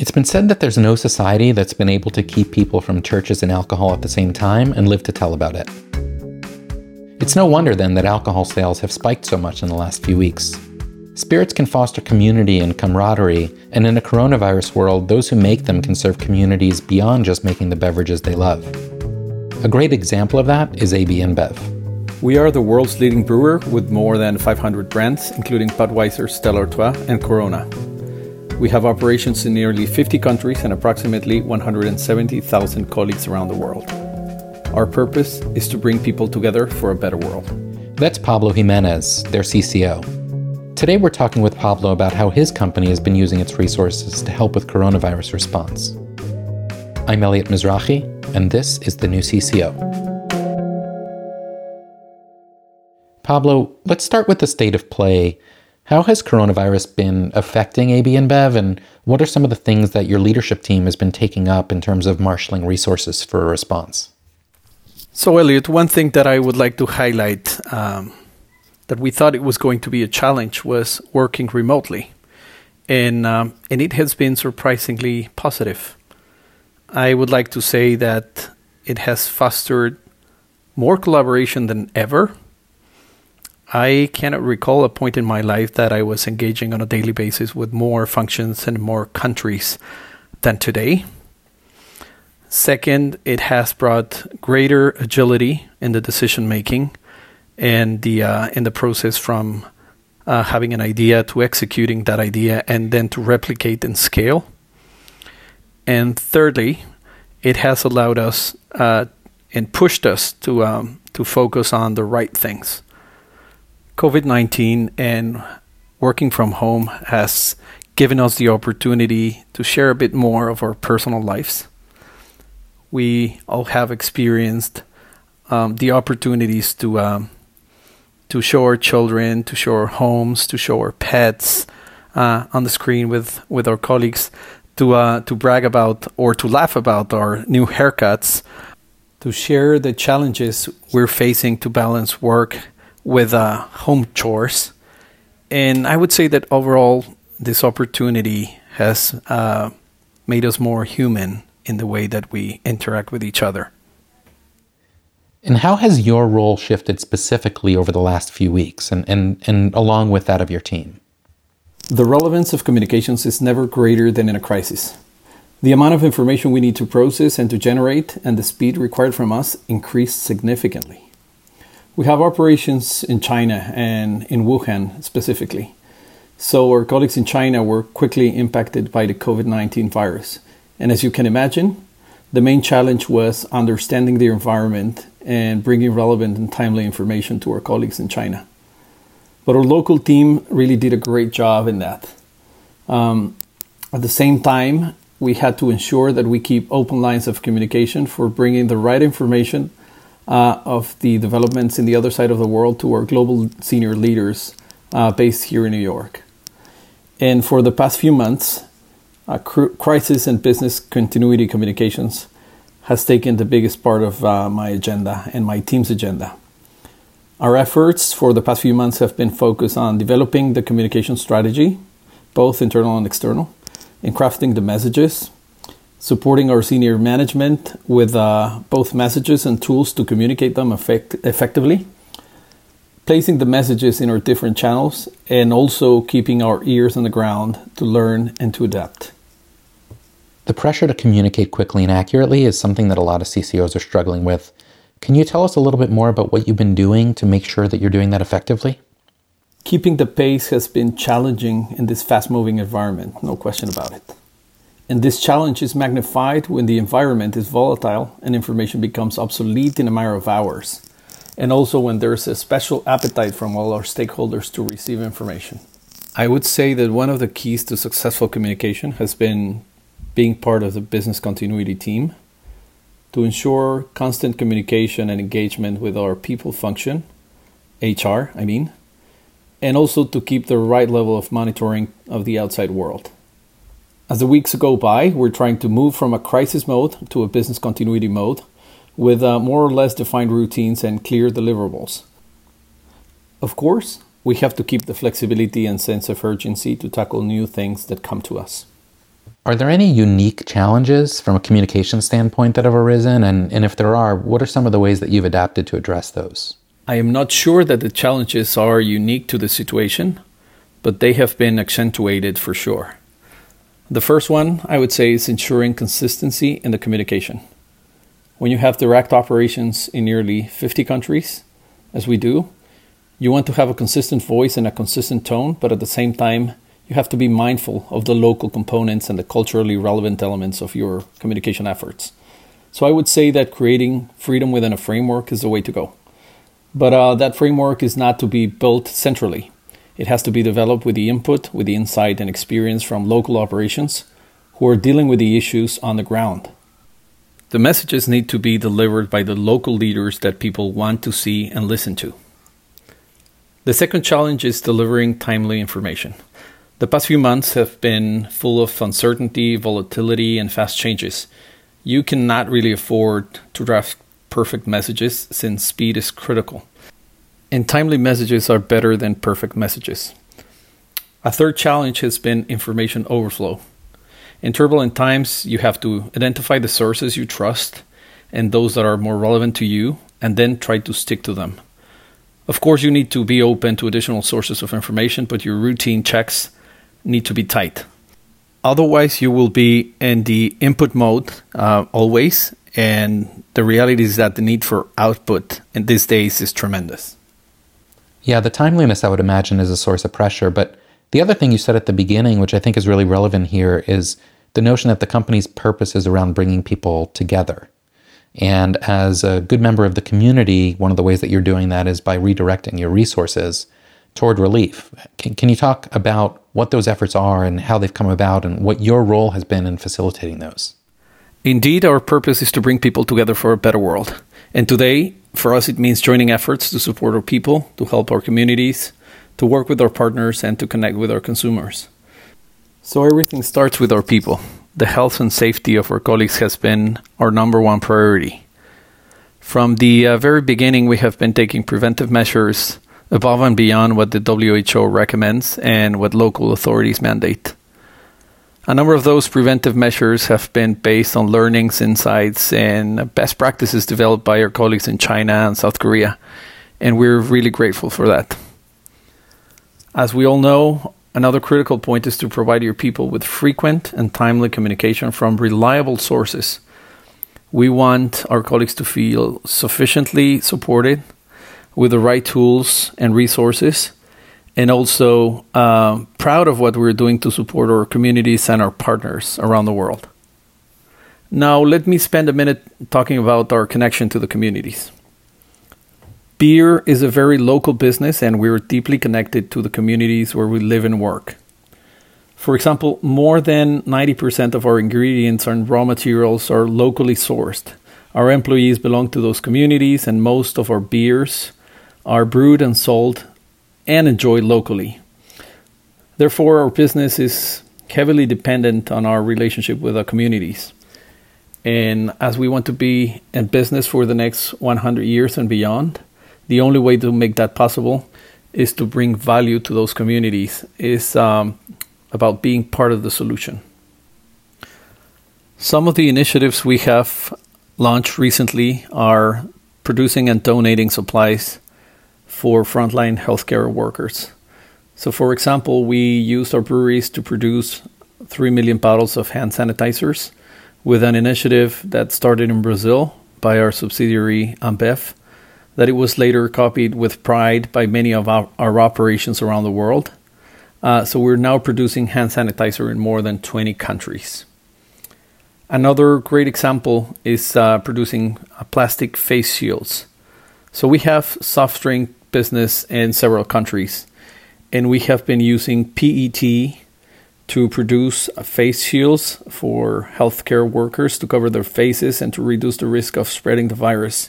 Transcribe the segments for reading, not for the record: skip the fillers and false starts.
It's been said that there's no society that's been able to keep people from churches and alcohol at the same time and live to tell about it. It's no wonder then that alcohol sales have spiked so much in the last few weeks. Spirits can foster community and camaraderie, and in a coronavirus world, those who make them can serve communities beyond just making the beverages they love. A great example of that is AB InBev. We are the world's leading brewer with more than 500 brands, including Budweiser, Stella Artois, and Corona. We have operations in nearly 50 countries and approximately 170,000 colleagues around the world. Our purpose is to bring people together for a better world. That's Pablo Jimenez, their CCO. Today we're talking with Pablo about how his company has been using its resources to help with coronavirus response. I'm Elliot Mizrahi, and this is The New CCO. Pablo, let's start with the state of play. How has coronavirus been affecting AB InBev, and what are some of the things that your leadership team has been taking up in terms of marshalling resources for a response? So, Elliot, one thing that I would like to highlight that we thought it was going to be a challenge was working remotely. And it has been surprisingly positive. I would like to say that it has fostered more collaboration than ever. I cannot recall a point in my life that I was engaging on a daily basis with more functions and more countries than today. Second, it has brought greater agility in the decision-making and in the process from having an idea to executing that idea and then to replicate and scale. And thirdly, it has allowed us and pushed us to focus on the right things. COVID-19 and working from home has given us the opportunity to share a bit more of our personal lives. We all have experienced the opportunities to show our children, to show our homes, to show our pets on the screen with our colleagues, to brag about or to laugh about our new haircuts, to share the challenges we're facing to balance work with home chores. And I would say that overall, this opportunity has made us more human in the way that we interact with each other. And how has your role shifted specifically over the last few weeks and along with that of your team? The relevance of communications is never greater than in a crisis. The amount of information we need to process and to generate and the speed required from us increased significantly. We have operations in China and in Wuhan specifically. So our colleagues in China were quickly impacted by the COVID-19 virus. And as you can imagine, the main challenge was understanding their environment and bringing relevant and timely information to our colleagues in China. But our local team really did a great job in that. At the same time, we had to ensure that we keep open lines of communication for bringing the right information of the developments in the other side of the world to our global senior leaders based here in New York. And for the past few months, crisis and business continuity communications has taken the biggest part of my agenda and my team's agenda. Our efforts for the past few months have been focused on developing the communication strategy, both internal and external, and crafting the messages, supporting our senior management with both messages and tools to communicate them effectively, placing the messages in our different channels, and also keeping our ears on the ground to learn and to adapt. The pressure to communicate quickly and accurately is something that a lot of CCOs are struggling with. Can you tell us a little bit more about what you've been doing to make sure that you're doing that effectively? Keeping the pace has been challenging in this fast-moving environment, no question about it. And this challenge is magnified when the environment is volatile and information becomes obsolete in a matter of hours, and also when there's a special appetite from all our stakeholders to receive information. I would say that one of the keys to successful communication has been being part of the business continuity team to ensure constant communication and engagement with our people function, HR, and also to keep the right level of monitoring of the outside world. As the weeks go by, we're trying to move from a crisis mode to a business continuity mode with more or less defined routines and clear deliverables. Of course, we have to keep the flexibility and sense of urgency to tackle new things that come to us. Are there any unique challenges from a communication standpoint that have arisen? And if there are, what are some of the ways that you've adapted to address those? I am not sure that the challenges are unique to the situation, but they have been accentuated for sure. The first one, I would say, is ensuring consistency in the communication. When you have direct operations in nearly 50 countries, as we do, you want to have a consistent voice and a consistent tone, but at the same time, you have to be mindful of the local components and the culturally relevant elements of your communication efforts. So I would say that creating freedom within a framework is the way to go. But that framework is not to be built centrally. It has to be developed with the input, with the insight and experience from local operations who are dealing with the issues on the ground. The messages need to be delivered by the local leaders that people want to see and listen to. The second challenge is delivering timely information. The past few months have been full of uncertainty, volatility, and fast changes. You cannot really afford to draft perfect messages since speed is critical. And timely messages are better than perfect messages. A third challenge has been information overflow. In turbulent times, you have to identify the sources you trust and those that are more relevant to you, and then try to stick to them. Of course, you need to be open to additional sources of information, but your routine checks need to be tight. Otherwise, you will be in the input mode always, and the reality is that the need for output in these days is tremendous. Yeah, the timeliness, I would imagine, is a source of pressure, but the other thing you said at the beginning, which I think is really relevant here, is the notion that the company's purpose is around bringing people together. And as a good member of the community, one of the ways that you're doing that is by redirecting your resources toward relief. Can you talk about what those efforts are and how they've come about and what your role has been in facilitating those? Indeed, our purpose is to bring people together for a better world. And today, for us, it means joining efforts to support our people, to help our communities, to work with our partners, and to connect with our consumers. So everything starts with our people. The health and safety of our colleagues has been our number one priority. From the very beginning, we have been taking preventive measures above and beyond what the WHO recommends and what local authorities mandate. A number of those preventive measures have been based on learnings, insights, and best practices developed by our colleagues in China and South Korea, and we're really grateful for that. As we all know, another critical point is to provide your people with frequent and timely communication from reliable sources. We want our colleagues to feel sufficiently supported with the right tools and resources, and also proud of what we're doing to support our communities and our partners around the world. Now, let me spend a minute talking about our connection to the communities. Beer is a very local business, and we're deeply connected to the communities where we live and work. For example, more than 90% of our ingredients and raw materials are locally sourced. Our employees belong to those communities, and most of our beers are brewed and sold and enjoy locally. Therefore, our business is heavily dependent on our relationship with our communities. And as we want to be in business for the next 100 years and beyond, the only way to make that possible is to bring value to those communities. It's about being part of the solution. Some of the initiatives we have launched recently are producing and donating supplies for frontline healthcare workers. So, for example, we used our breweries to produce 3 million bottles of hand sanitizers with an initiative that started in Brazil by our subsidiary Ambev, that it was later copied with pride by many of our operations around the world. So we're now producing hand sanitizer in more than 20 countries. Another great example is producing plastic face shields. So we have soft drink business in several countries, and we have been using PET to produce face shields for healthcare workers to cover their faces and to reduce the risk of spreading the virus.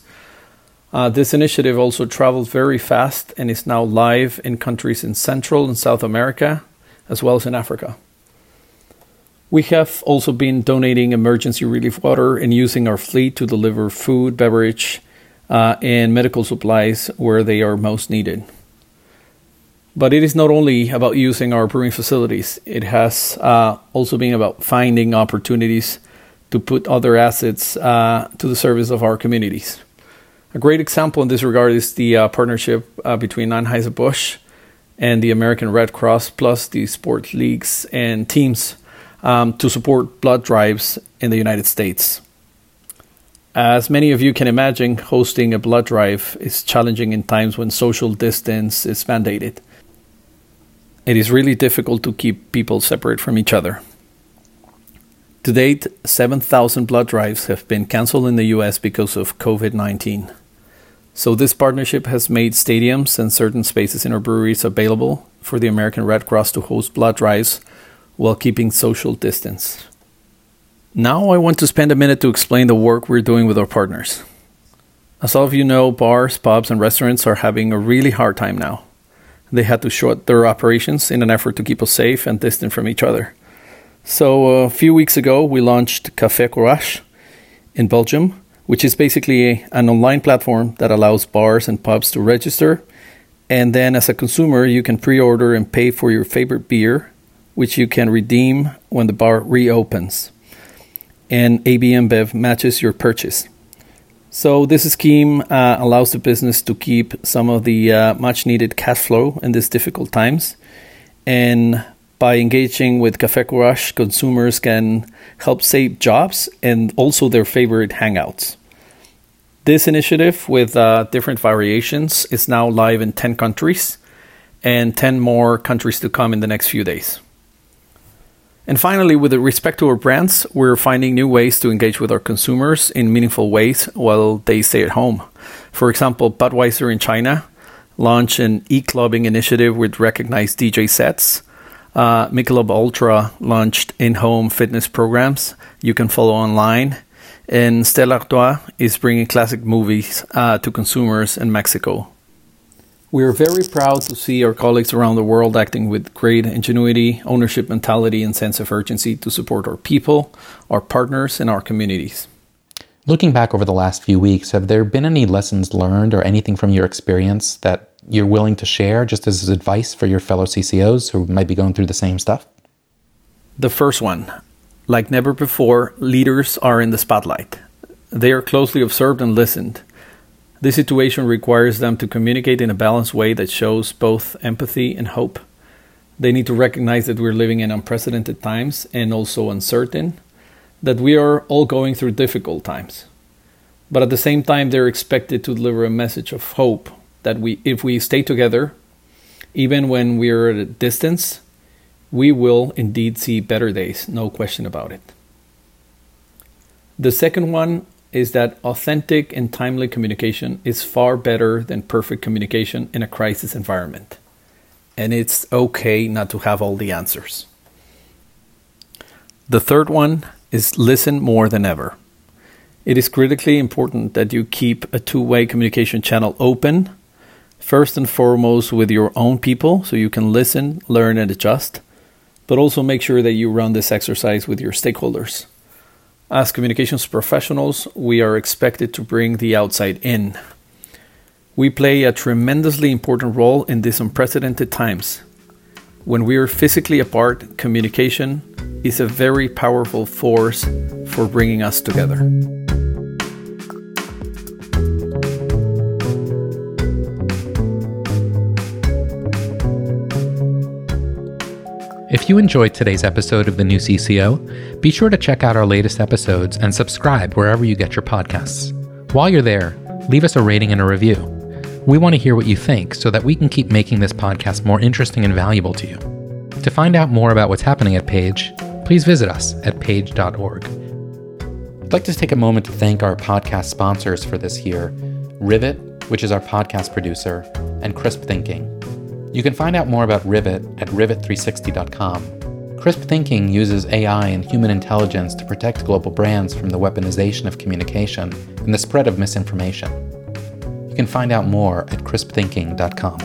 This initiative also traveled very fast and is now live in countries in Central and South America, as well as in Africa. We have also been donating emergency relief water and using our fleet to deliver food, beverage, and medical supplies where they are most needed. But it is not only about using our brewing facilities. It has also been about finding opportunities to put other assets to the service of our communities. A great example in this regard is the partnership between Anheuser-Busch and the American Red Cross, plus the sport leagues and teams to support blood drives in the United States. As many of you can imagine, hosting a blood drive is challenging in times when social distance is mandated. It is really difficult to keep people separate from each other. To date, 7,000 blood drives have been canceled in the U.S. because of COVID-19. So this partnership has made stadiums and certain spaces in our breweries available for the American Red Cross to host blood drives while keeping social distance. Now I want to spend a minute to explain the work we're doing with our partners. As all of you know, bars, pubs, and restaurants are having a really hard time now. They had to shut their operations in an effort to keep us safe and distant from each other. So a few weeks ago, we launched Café Courage in Belgium, which is basically an online platform that allows bars and pubs to register. And then as a consumer, you can pre-order and pay for your favorite beer, which you can redeem when the bar reopens. And AB InBev matches your purchase. So this scheme allows the business to keep some of the much-needed cash flow in these difficult times. And by engaging with Café Courage, consumers can help save jobs and also their favorite hangouts. This initiative, with different variations, is now live in 10 countries and 10 more countries to come in the next few days. And finally, with respect to our brands, we're finding new ways to engage with our consumers in meaningful ways while they stay at home. For example, Budweiser in China launched an e-clubbing initiative with recognized DJ sets. Michelob Ultra launched in-home fitness programs you can follow online. And Stella Artois is bringing classic movies to consumers in Mexico. We are very proud to see our colleagues around the world acting with great ingenuity, ownership mentality, and sense of urgency to support our people, our partners, and our communities. Looking back over the last few weeks, have there been any lessons learned or anything from your experience that you're willing to share just as advice for your fellow CCOs who might be going through the same stuff? The first one, like never before, leaders are in the spotlight. They are closely observed and listened. This situation requires them to communicate in a balanced way that shows both empathy and hope. They need to recognize that we're living in unprecedented times and also uncertain, that we are all going through difficult times. But at the same time, they're expected to deliver a message of hope that if we stay together, even when we are at a distance, we will indeed see better days, no question about it. The second one is that authentic and timely communication is far better than perfect communication in a crisis environment. And it's okay not to have all the answers. The third one is listen more than ever. It is critically important that you keep a two-way communication channel open, first and foremost with your own people, so you can listen, learn, and adjust, but also make sure that you run this exercise with your stakeholders. As communications professionals, we are expected to bring the outside in. We play a tremendously important role in these unprecedented times. When we are physically apart, communication is a very powerful force for bringing us together. If you enjoyed today's episode of The New CCO, be sure to check out our latest episodes and subscribe wherever you get your podcasts. While you're there, leave us a rating and a review. We want to hear what you think so that we can keep making this podcast more interesting and valuable to you. To find out more about what's happening at Page, please visit us at page.org. I'd like to take a moment to thank our podcast sponsors for this year, Rivet, which is our podcast producer, and Crisp Thinking. You can find out more about Rivet at rivet360.com. Crisp Thinking uses AI and human intelligence to protect global brands from the weaponization of communication and the spread of misinformation. You can find out more at crispthinking.com.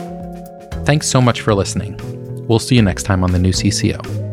Thanks so much for listening. We'll see you next time on The New CCO.